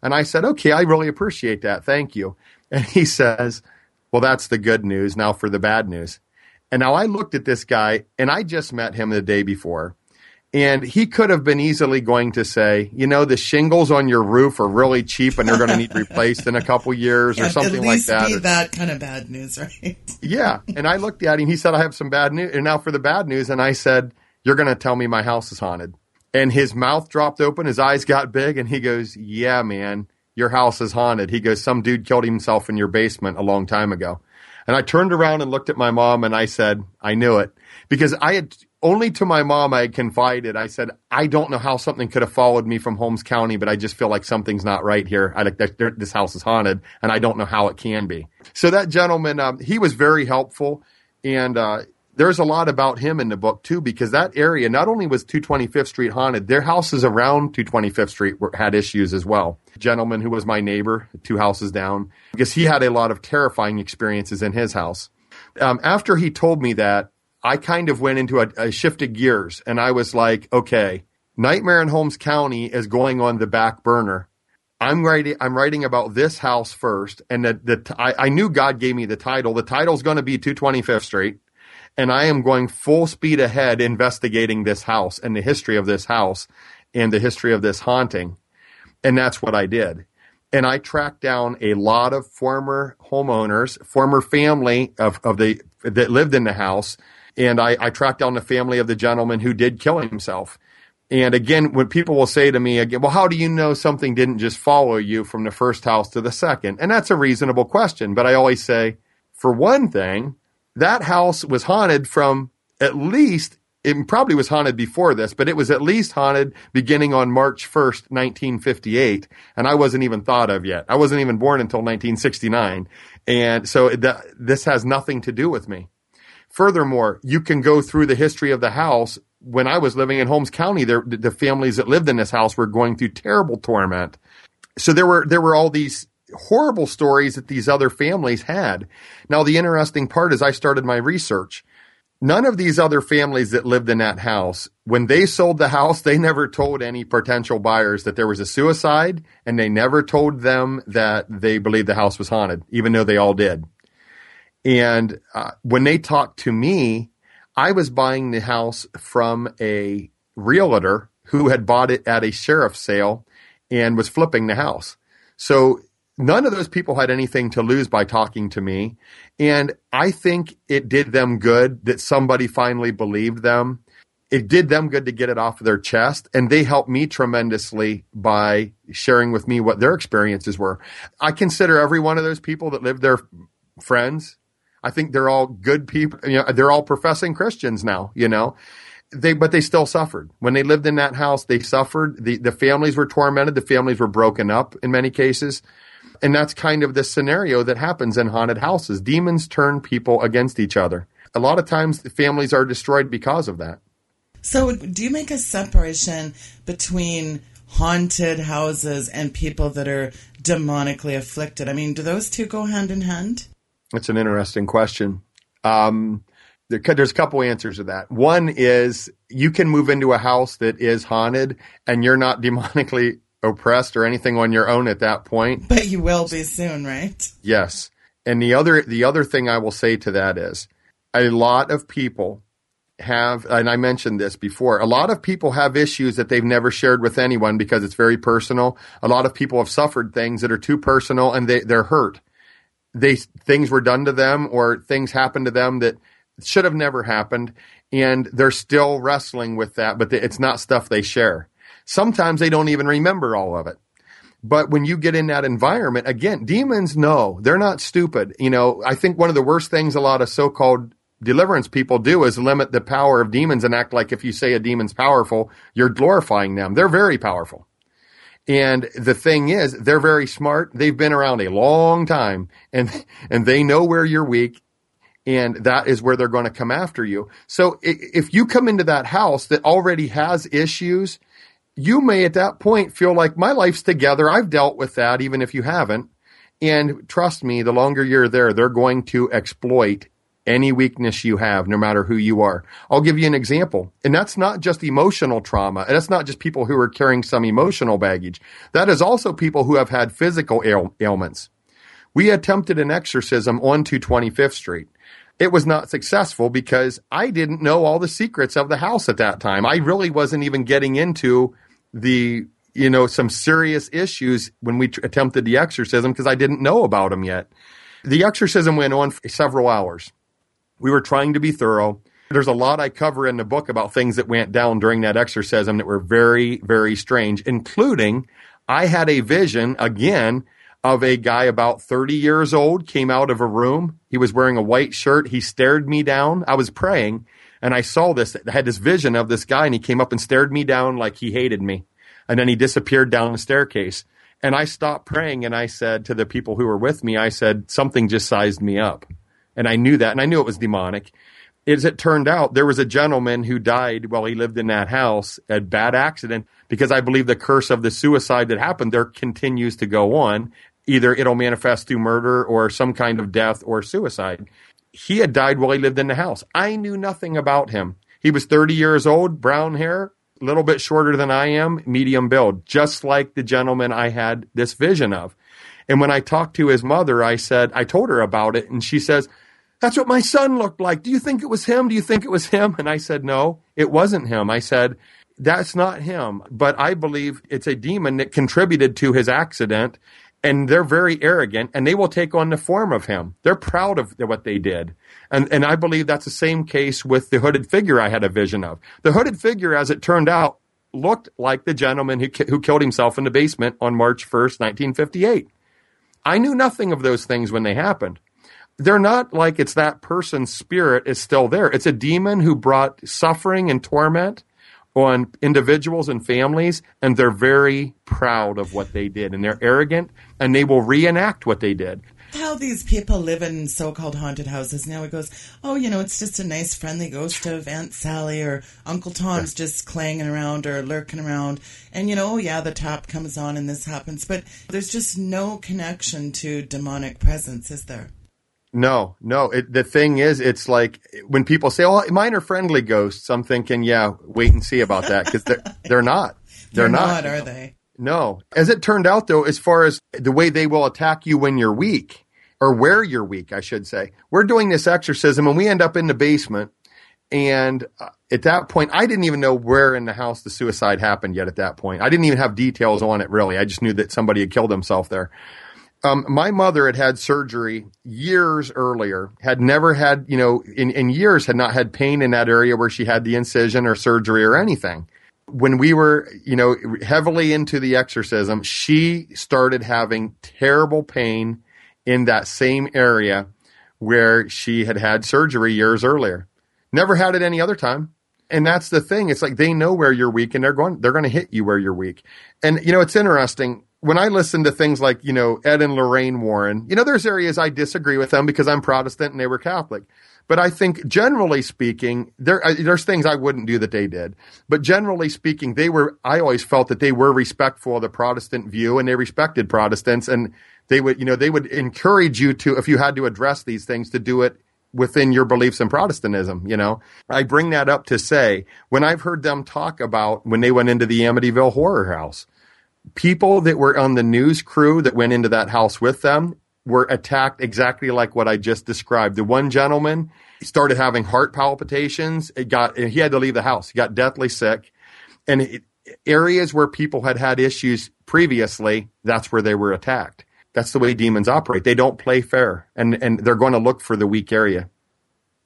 And I said, okay, I really appreciate that. Thank you. And he says, well, that's the good news. Now for the bad news. And now I looked at this guy, and I just met him the day before. And he could have been easily going to say, you know, the shingles on your roof are really cheap and they're going to need replaced in a couple years yeah, or something like that. At least be that kind of bad news, right? Yeah. And I looked at him. He said, I have some bad news. And now for the bad news. And I said, you're going to tell me my house is haunted. And his mouth dropped open, his eyes got big, and he goes, yeah, man, your house is haunted. He goes, some dude killed himself in your basement a long time ago. And I turned around and looked at my mom, and I said, I knew it. Because I had, only to my mom I had confided, I said, I don't know how something could have followed me from Holmes County, but I just feel like something's not right here. I like this house is haunted, and I don't know how it can be. So that gentleman, um, he was very helpful, and uh there's a lot about him in the book, too, because that area, not only was two twenty-fifth Street haunted, their houses around two twenty-fifth Street were, had issues as well. A gentleman who was my neighbor, two houses down, because he had a lot of terrifying experiences in his house. Um, after he told me that, I kind of went into a, a shift of gears, and I was like, okay, Nightmare in Holmes County is going on the back burner. I'm writing, I'm writing about this house first, and the, the, I, I knew God gave me the title. The title's going to be two twenty-fifth Street. And I am going full speed ahead investigating this house and the history of this house and the history of this haunting. And that's what I did. And I tracked down a lot of former homeowners, former family of, of the that lived in the house. And I, I tracked down the family of the gentleman who did kill himself. And again, when people will say to me again, well, how do you know something didn't just follow you from the first house to the second? And that's a reasonable question. But I always say, for one thing, that house was haunted from at least, it probably was haunted before this, but it was at least haunted beginning on March first, nineteen fifty-eight. And I wasn't even thought of yet. I wasn't even born until nineteen sixty-nine. And so th- this has nothing to do with me. Furthermore, you can go through the history of the house. When I was living in Holmes County, there, the families that lived in this house were going through terrible torment. So there were, there were all these horrible stories that these other families had. Now, the interesting part is I started my research. None of these other families that lived in that house, when they sold the house, they never told any potential buyers that there was a suicide, and they never told them that they believed the house was haunted, even though they all did. And uh, when they talked to me, I was buying the house from a realtor who had bought it at a sheriff's sale and was flipping the house. So none of those people had anything to lose by talking to me. And I think it did them good that somebody finally believed them. It did them good to get it off their chest. And they helped me tremendously by sharing with me what their experiences were. I consider every one of those people that lived there friends. I think they're all good people. You know, they're all professing Christians now, you know, they, but they still suffered. When they lived in that house, they suffered. The, the families were tormented. The families were broken up in many cases. And that's kind of the scenario that happens in haunted houses. Demons turn people against each other. A lot of times the families are destroyed because of that. So do you make a separation between haunted houses and people that are demonically afflicted? I mean, do those two go hand in hand? That's an interesting question. Um, there, there's a couple answers to that. One is you can move into a house that is haunted and you're not demonically oppressed or anything on your own at that point. But you will be soon, right? Yes. And the other the other thing I will say to that is a lot of people have, and I mentioned this before, a lot of people have issues that they've never shared with anyone because it's very personal. A lot of people have suffered things that are too personal and they, they're hurt. They things were done to them or things happened to them that should have never happened, and they're still wrestling with that, but it's not stuff they share. Sometimes they don't even remember all of it. But when you get in that environment, again, demons know. They're not stupid. You know, I think one of the worst things a lot of so-called deliverance people do is limit the power of demons and act like if you say a demon's powerful, you're glorifying them. They're very powerful. And the thing is, they're very smart. They've been around a long time, and and they know where you're weak, and that is where they're going to come after you. So if you come into that house that already has issues, you may at that point feel like my life's together. I've dealt with that, even if you haven't. And trust me, the longer you're there, they're going to exploit any weakness you have, no matter who you are. I'll give you an example. And that's not just emotional trauma. And that's not just people who are carrying some emotional baggage. That is also people who have had physical ail- ailments. We attempted an exorcism on two twenty Fifth Street. It was not successful because I didn't know all the secrets of the house at that time. I really wasn't even getting into the, you know, some serious issues when we t- attempted the exorcism because I didn't know about them yet. The exorcism went on for several hours. We were trying to be thorough. There's a lot I cover in the book about things that went down during that exorcism that were very, very strange, including I had a vision, again, of a guy about thirty years old came out of a room. He was wearing a white shirt. He stared me down. I was praying, and I saw this. I had this vision of this guy, and he came up and stared me down like he hated me. And then he disappeared down the staircase. And I stopped praying, and I said to the people who were with me, I said, something just sized me up. And I knew that, and I knew it was demonic. As it turned out, there was a gentleman who died while he lived in that house, a bad accident, because I believe the curse of the suicide that happened there continues to go on. Either it'll manifest through murder or some kind of death or suicide. He had died while he lived in the house. I knew nothing about him. He was thirty years old, brown hair, a little bit shorter than I am, medium build, just like the gentleman I had this vision of. And when I talked to his mother, I said, I told her about it, and she says, that's what my son looked like. Do you think it was him? Do you think it was him? And I said, no, it wasn't him. I said, that's not him. But I believe it's a demon that contributed to his accident. And they're very arrogant, and they will take on the form of him. They're proud of what they did. And and I believe that's the same case with the hooded figure I had a vision of. The hooded figure, as it turned out, looked like the gentleman who, who killed himself in the basement on March first, nineteen fifty-eight. I knew nothing of those things when they happened. They're not like it's that person's spirit is still there. It's a demon who brought suffering and torment on individuals and families, and they're very proud of what they did, and they're arrogant, and they will reenact what they did. How these people live in so-called haunted houses now, it goes, oh, you know, it's just a nice friendly ghost of Aunt Sally or Uncle Tom's just clanging around or lurking around, and you know, oh yeah, the tap comes on and this happens, but there's just no connection to demonic presence, is there? No, no. It, the thing is, it's like when people say, oh, mine are friendly ghosts, I'm thinking, yeah, wait and see about that, because they're, they're not. They're, they're not, not are they? No. As it turned out, though, as far as the way they will attack you when you're weak, or where you're weak, I should say, we're doing this exorcism and we end up in the basement. And at that point, I didn't even know where in the house the suicide happened yet at that point. I didn't even have details on it, really. I just knew that somebody had killed himself there. Um, my mother had had surgery years earlier, had never had, you know, in, in years had not had pain in that area where she had the incision or surgery or anything. When we were, you know, heavily into the exorcism, she started having terrible pain in that same area where she had had surgery years earlier. Never had it any other time. And that's the thing. It's like they know where you're weak and they're going, they're going to hit you where you're weak. And, you know, it's interesting. When I listen to things like, you know, Ed and Lorraine Warren, you know, there's areas I disagree with them because I'm Protestant and they were Catholic. But I think generally speaking, there there's things I wouldn't do that they did. But generally speaking, they were, I always felt that they were respectful of the Protestant view and they respected Protestants. And they would, you know, they would encourage you to, if you had to address these things, to do it within your beliefs in Protestantism, you know. I bring that up to say, when I've heard them talk about when they went into the Amityville Horror House, people that were on the news crew that went into that house with them were attacked exactly like what I just described. The one gentleman started having heart palpitations. It got, he had to leave the house. He got deathly sick. And it, areas where people had had issues previously, that's where they were attacked. That's the way demons operate. They don't play fair, and, and they're going to look for the weak area.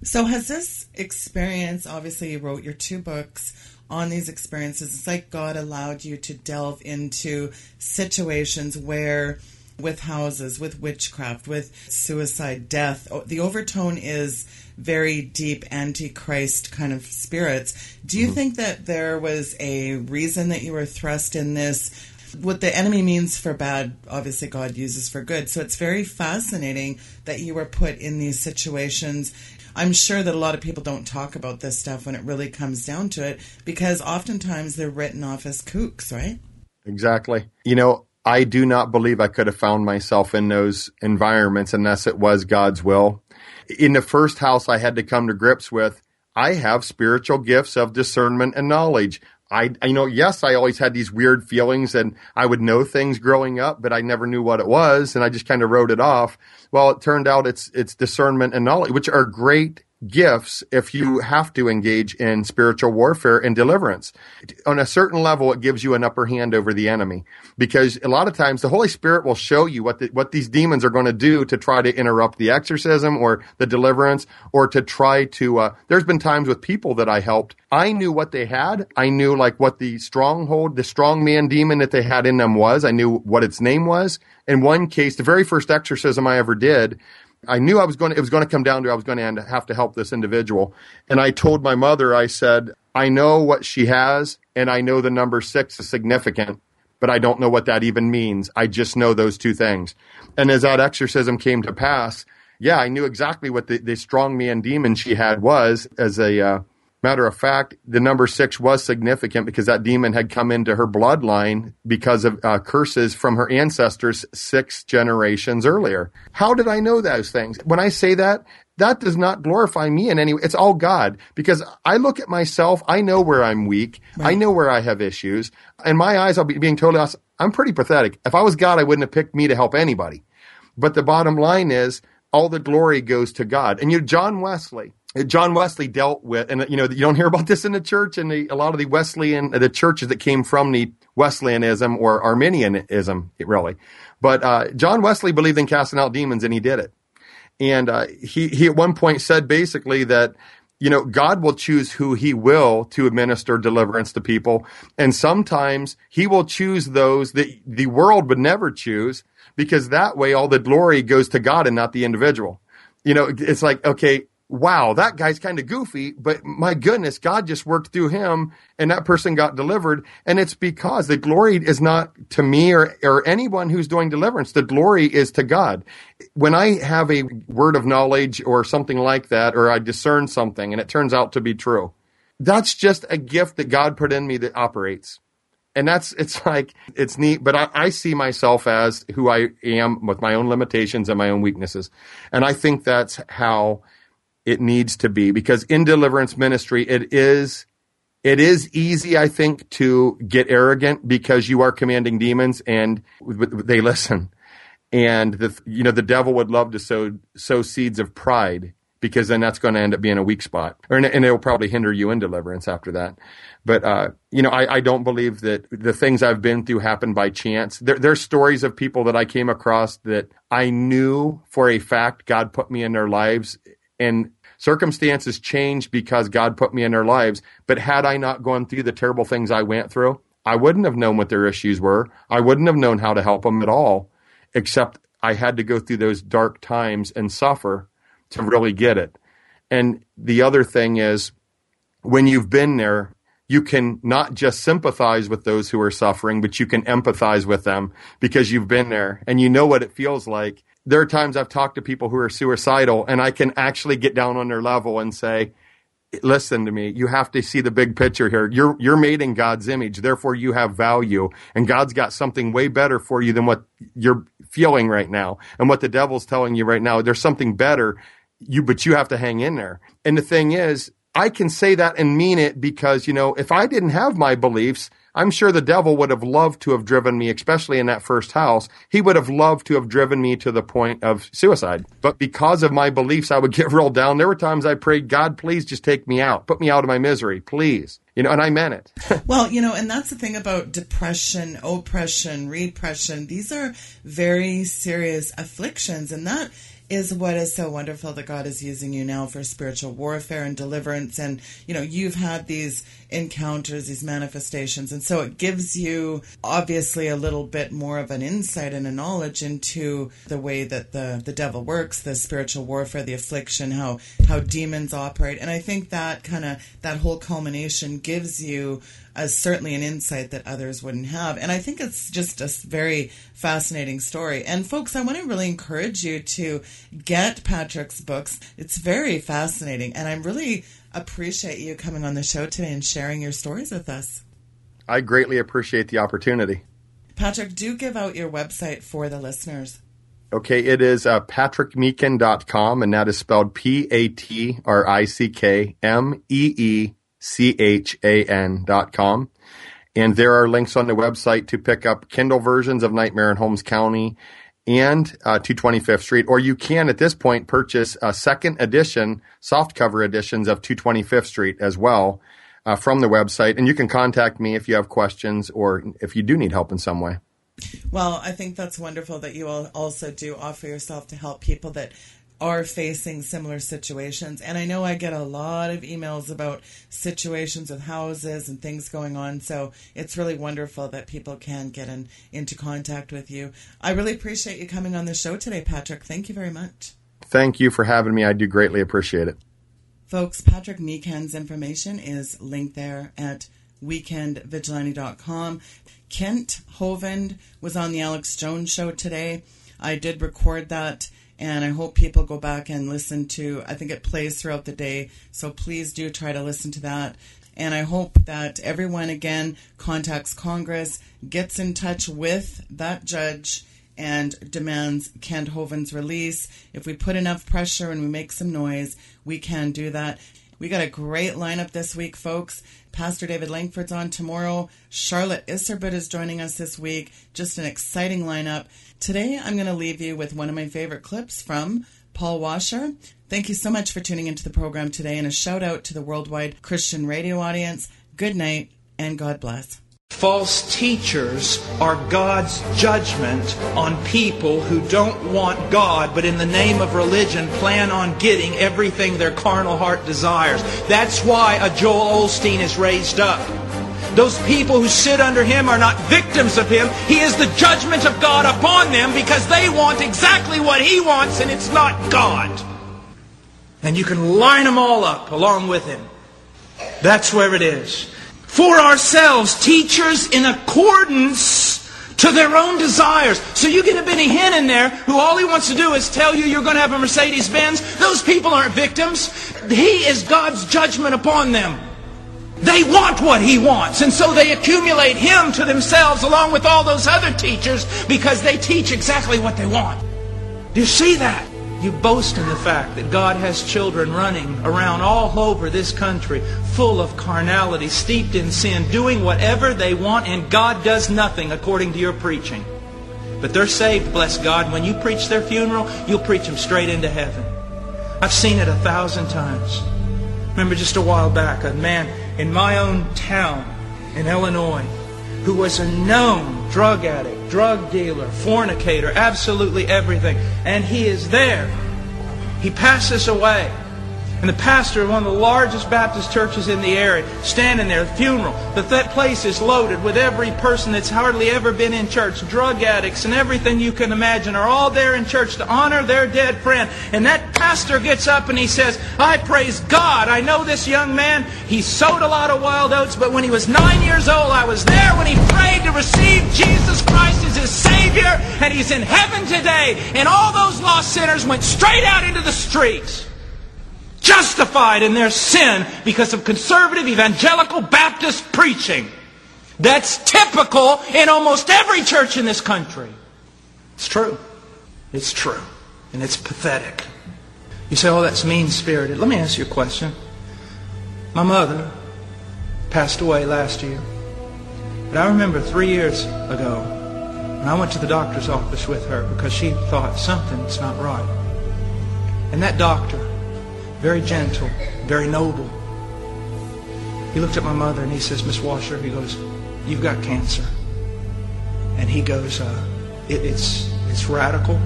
So has this experience, obviously you wrote your two books on these experiences, it's like God allowed you to delve into situations where, with houses, with witchcraft, with suicide, death, the overtone is very deep antichrist kind of spirits. Do you mm-hmm. think that there was a reason that you were thrust in this? What the enemy means for bad, obviously God uses for good. So it's very fascinating that you were put in these situations. I'm sure that a lot of people don't talk about this stuff when it really comes down to it, because oftentimes they're written off as kooks, right? Exactly. You know, I do not believe I could have found myself in those environments unless it was God's will. In the first house, I had to come to grips with, I have spiritual gifts of discernment and knowledge. I, you know, yes, I always had these weird feelings and I would know things growing up, but I never knew what it was. And I just kind of wrote it off. Well, it turned out it's, it's discernment and knowledge, which are great gifts if you have to engage in spiritual warfare and deliverance. On a certain level, it gives you an upper hand over the enemy, because a lot of times the Holy Spirit will show you what the, what these demons are going to do to try to interrupt the exorcism or the deliverance, or to try to, uh, there's been times with people that I helped. I knew what they had. I knew like what the stronghold, the strong man demon that they had in them was. I knew what its name was. In one case, the very first exorcism I ever did, I knew I was going to, it was going to come down to I was going to have to help this individual. And I told my mother, I said, I know what she has, and I know the number six is significant, but I don't know what that even means. I just know those two things. And as that exorcism came to pass, yeah, I knew exactly what the, the strong man demon she had was. As a uh, matter of fact, the number six was significant because that demon had come into her bloodline because of uh, curses from her ancestors six generations earlier. How did I know those things? When I say that, that does not glorify me in any way. It's all God, because I look at myself. I know where I'm weak. Right. I know where I have issues. In my eyes, I'll be being totally honest, I'm pretty pathetic. If I was God, I wouldn't have picked me to help anybody. But the bottom line is all the glory goes to God. And you, John Wesley, John Wesley dealt with, and you know, you don't hear about this in the church, and the, a lot of the Wesleyan, the churches that came from the Wesleyanism or Arminianism, really. But uh, John Wesley believed in casting out demons, and he did it. And uh, he, he at one point said basically that you know, God will choose who he will to administer deliverance to people. And sometimes he will choose those that the world would never choose, because that way all the glory goes to God and not the individual. You know, it's like, okay, wow, that guy's kind of goofy, but my goodness, God just worked through him and that person got delivered. And it's because the glory is not to me or, or anyone who's doing deliverance. The glory is to God. When I have a word of knowledge or something like that, or I discern something and it turns out to be true, that's just a gift that God put in me that operates. And that's, it's like, it's neat, but I, I see myself as who I am with my own limitations and my own weaknesses. And I think that's how it needs to be, because in deliverance ministry, it is, it is easy, I think, to get arrogant because you are commanding demons and they listen. And the, you know, the devil would love to sow, sow seeds of pride, because then that's going to end up being a weak spot, or, and it'll probably hinder you in deliverance after that. But, uh, you know, I, I don't believe that the things I've been through happen by chance. There, there's stories of people that I came across that I knew for a fact God put me in their lives, and circumstances changed because God put me in their lives. But had I not gone through the terrible things I went through, I wouldn't have known what their issues were. I wouldn't have known how to help them at all, except I had to go through those dark times and suffer to really get it. And the other thing is, when you've been there, you can not just sympathize with those who are suffering, but you can empathize with them because you've been there and you know what it feels like. There are times I've talked to people who are suicidal, and I can actually get down on their level and say, listen to me, you have to see the big picture here. You're, you're made in God's image. Therefore, you have value, and God's got something way better for you than what you're feeling right now. And what the devil's telling you right now, there's something better, you, but you have to hang in there. And the thing is, I can say that and mean it, because, you know, if I didn't have my beliefs, I'm sure the devil would have loved to have driven me, especially in that first house. He would have loved to have driven me to the point of suicide. But because of my beliefs, I would get rolled down. There were times I prayed, God, please just take me out. Put me out of my misery, please. You know, and I meant it. Well, you know, and that's the thing about depression, oppression, repression. These are very serious afflictions, and that is what is so wonderful that God is using you now for spiritual warfare and deliverance. And, you know, you've had these encounters, these manifestations. And so it gives you obviously a little bit more of an insight and a knowledge into the way that the, the devil works, the spiritual warfare, the affliction, how, how demons operate. And I think that kind of, that whole culmination gives you Uh, certainly an insight that others wouldn't have. And I think it's just a very fascinating story. And folks, I want to really encourage you to get Patrick's books. It's very fascinating. And I really appreciate you coming on the show today and sharing your stories with us. I greatly appreciate the opportunity. Patrick, do give out your website for the listeners. Okay, it is uh, patrick meechan dot com, and that is spelled P A T R I C K M E E C H A N dot com. And there are links on the website to pick up Kindle versions of Nightmare in Holmes County and uh, two twenty Fifth Street. Or you can, at this point, purchase a second edition, softcover editions of two twenty Fifth Street as well uh, from the website. And you can contact me if you have questions or if you do need help in some way. Well, I think that's wonderful that you all also do offer yourself to help people that are facing similar situations. And I know I get a lot of emails about situations with houses and things going on. So it's really wonderful that people can get in, into contact with you. I really appreciate you coming on the show today, Patrick. Thank you very much. Thank you for having me. I do greatly appreciate it. Folks, Patrick Meechan's information is linked there at weekend vigilante dot com. Kent Hovind was on the Alex Jones show today. I did record that, and I hope people go back and listen to, I think it plays throughout the day, so please do try to listen to that. And I hope that everyone, again, contacts Congress, gets in touch with that judge, and demands Kent Hovind's release. If we put enough pressure and we make some noise, we can do that. We got a great lineup this week, folks. Pastor David Langford's on tomorrow. Charlotte Iserbud is joining us this week. Just an exciting lineup. Today, I'm going to leave you with one of my favorite clips from Paul Washer. Thank you so much for tuning into the program today, and a shout out to the worldwide Christian radio audience. Good night, and God bless. False teachers are God's judgment on people who don't want God, but in the name of religion plan on getting everything their carnal heart desires. That's why a Joel Osteen is raised up. Those people who sit under him are not victims of him. He is the judgment of God upon them because they want exactly what he wants, and it's not God. And you can line them all up along with him. That's where it is. For ourselves, teachers in accordance to their own desires. So you get a Benny Hinn in there who all he wants to do is tell you you're going to have a Mercedes-Benz. Those people aren't victims. He is God's judgment upon them. They want what he wants, and so they accumulate him to themselves along with all those other teachers because they teach exactly what they want. Do you see that? You boast in the fact that God has children running around all over this country, full of carnality, steeped in sin, doing whatever they want, and God does nothing according to your preaching. But they're saved, bless God. When you preach their funeral, you'll preach them straight into heaven. I've seen it a thousand times. Remember just a while back, a man in my own town in Illinois who was a known drug addict, drug dealer, fornicator, absolutely everything. And he is there. He passes away. And the pastor of one of the largest Baptist churches in the area, standing there, funeral. But that place is loaded with every person that's hardly ever been in church. Drug addicts and everything you can imagine are all there in church to honor their dead friend. And that pastor gets up and he says, I praise God, I know this young man, he sowed a lot of wild oats, but when he was nine years old, I was there when he prayed to receive Jesus Christ as his Savior, and he's in heaven today. And all those lost sinners went straight out into the streets, justified in their sin because of conservative evangelical Baptist preaching. That's typical in almost every church in this country. It's true. It's true. And it's pathetic. You say, oh, that's mean-spirited. Let me ask you a question. My mother passed away last year. But I remember three years ago when I went to the doctor's office with her because she thought something's not right. And that doctor, very gentle, very noble, he looked at my mother and he says, Miss Washer, he goes, you've got cancer. And he goes, uh, it, it's, it's radical,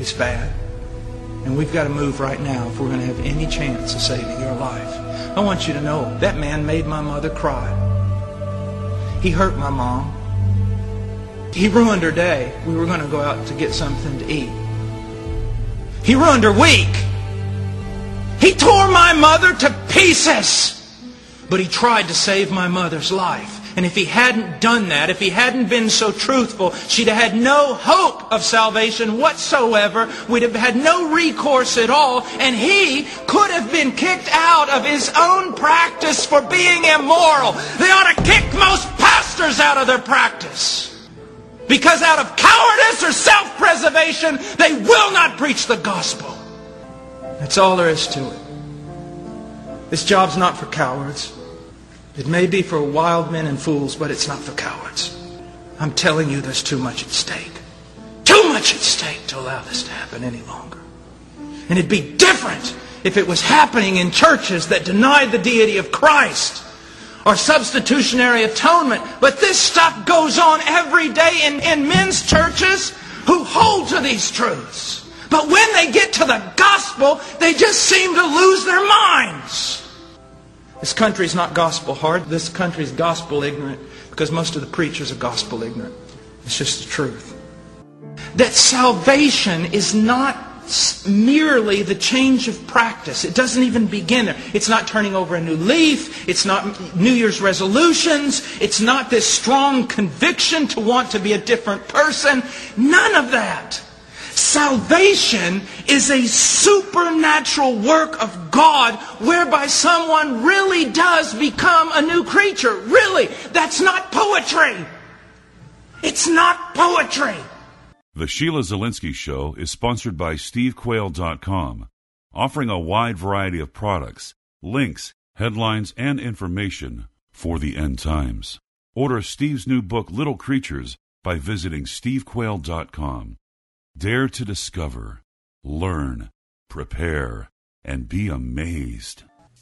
it's bad, and we've got to move right now if we're going to have any chance of saving your life. I want you to know, that man made my mother cry. He hurt my mom. He ruined her day. We were going to go out to get something to eat. He ruined her week. He tore my mother to pieces. But he tried to save my mother's life. And if he hadn't done that, if he hadn't been so truthful, she'd have had no hope of salvation whatsoever. We'd have had no recourse at all. And he could have been kicked out of his own practice for being immoral. They ought to kick most pastors out of their practice. Because out of cowardice or self-preservation, they will not preach the gospel. That's all there is to it. This job's not for cowards. It may be for wild men and fools, but it's not for cowards. I'm telling you, there's too much at stake. Too much at stake to allow this to happen any longer. And it'd be different if it was happening in churches that denied the deity of Christ or substitutionary atonement. But this stuff goes on every day in, in men's churches who hold to these truths. But when they get to the gospel, they just seem to lose their minds. This country's not gospel hard. This country's gospel ignorant because most of the preachers are gospel ignorant. It's just the truth. That salvation is not merely the change of practice. It doesn't even begin there. It's not turning over a new leaf. It's not New Year's resolutions. It's not this strong conviction to want to be a different person. None of that. Salvation is a supernatural work of God whereby someone really does become a new creature. Really, that's not poetry. It's not poetry. The Sheila Zielinski Show is sponsored by Steve Quayle dot com, offering a wide variety of products, links, headlines, and information for the end times. Order Steve's new book, Little Creatures, by visiting Steve Quayle dot com. Dare to discover, learn, prepare, and be amazed.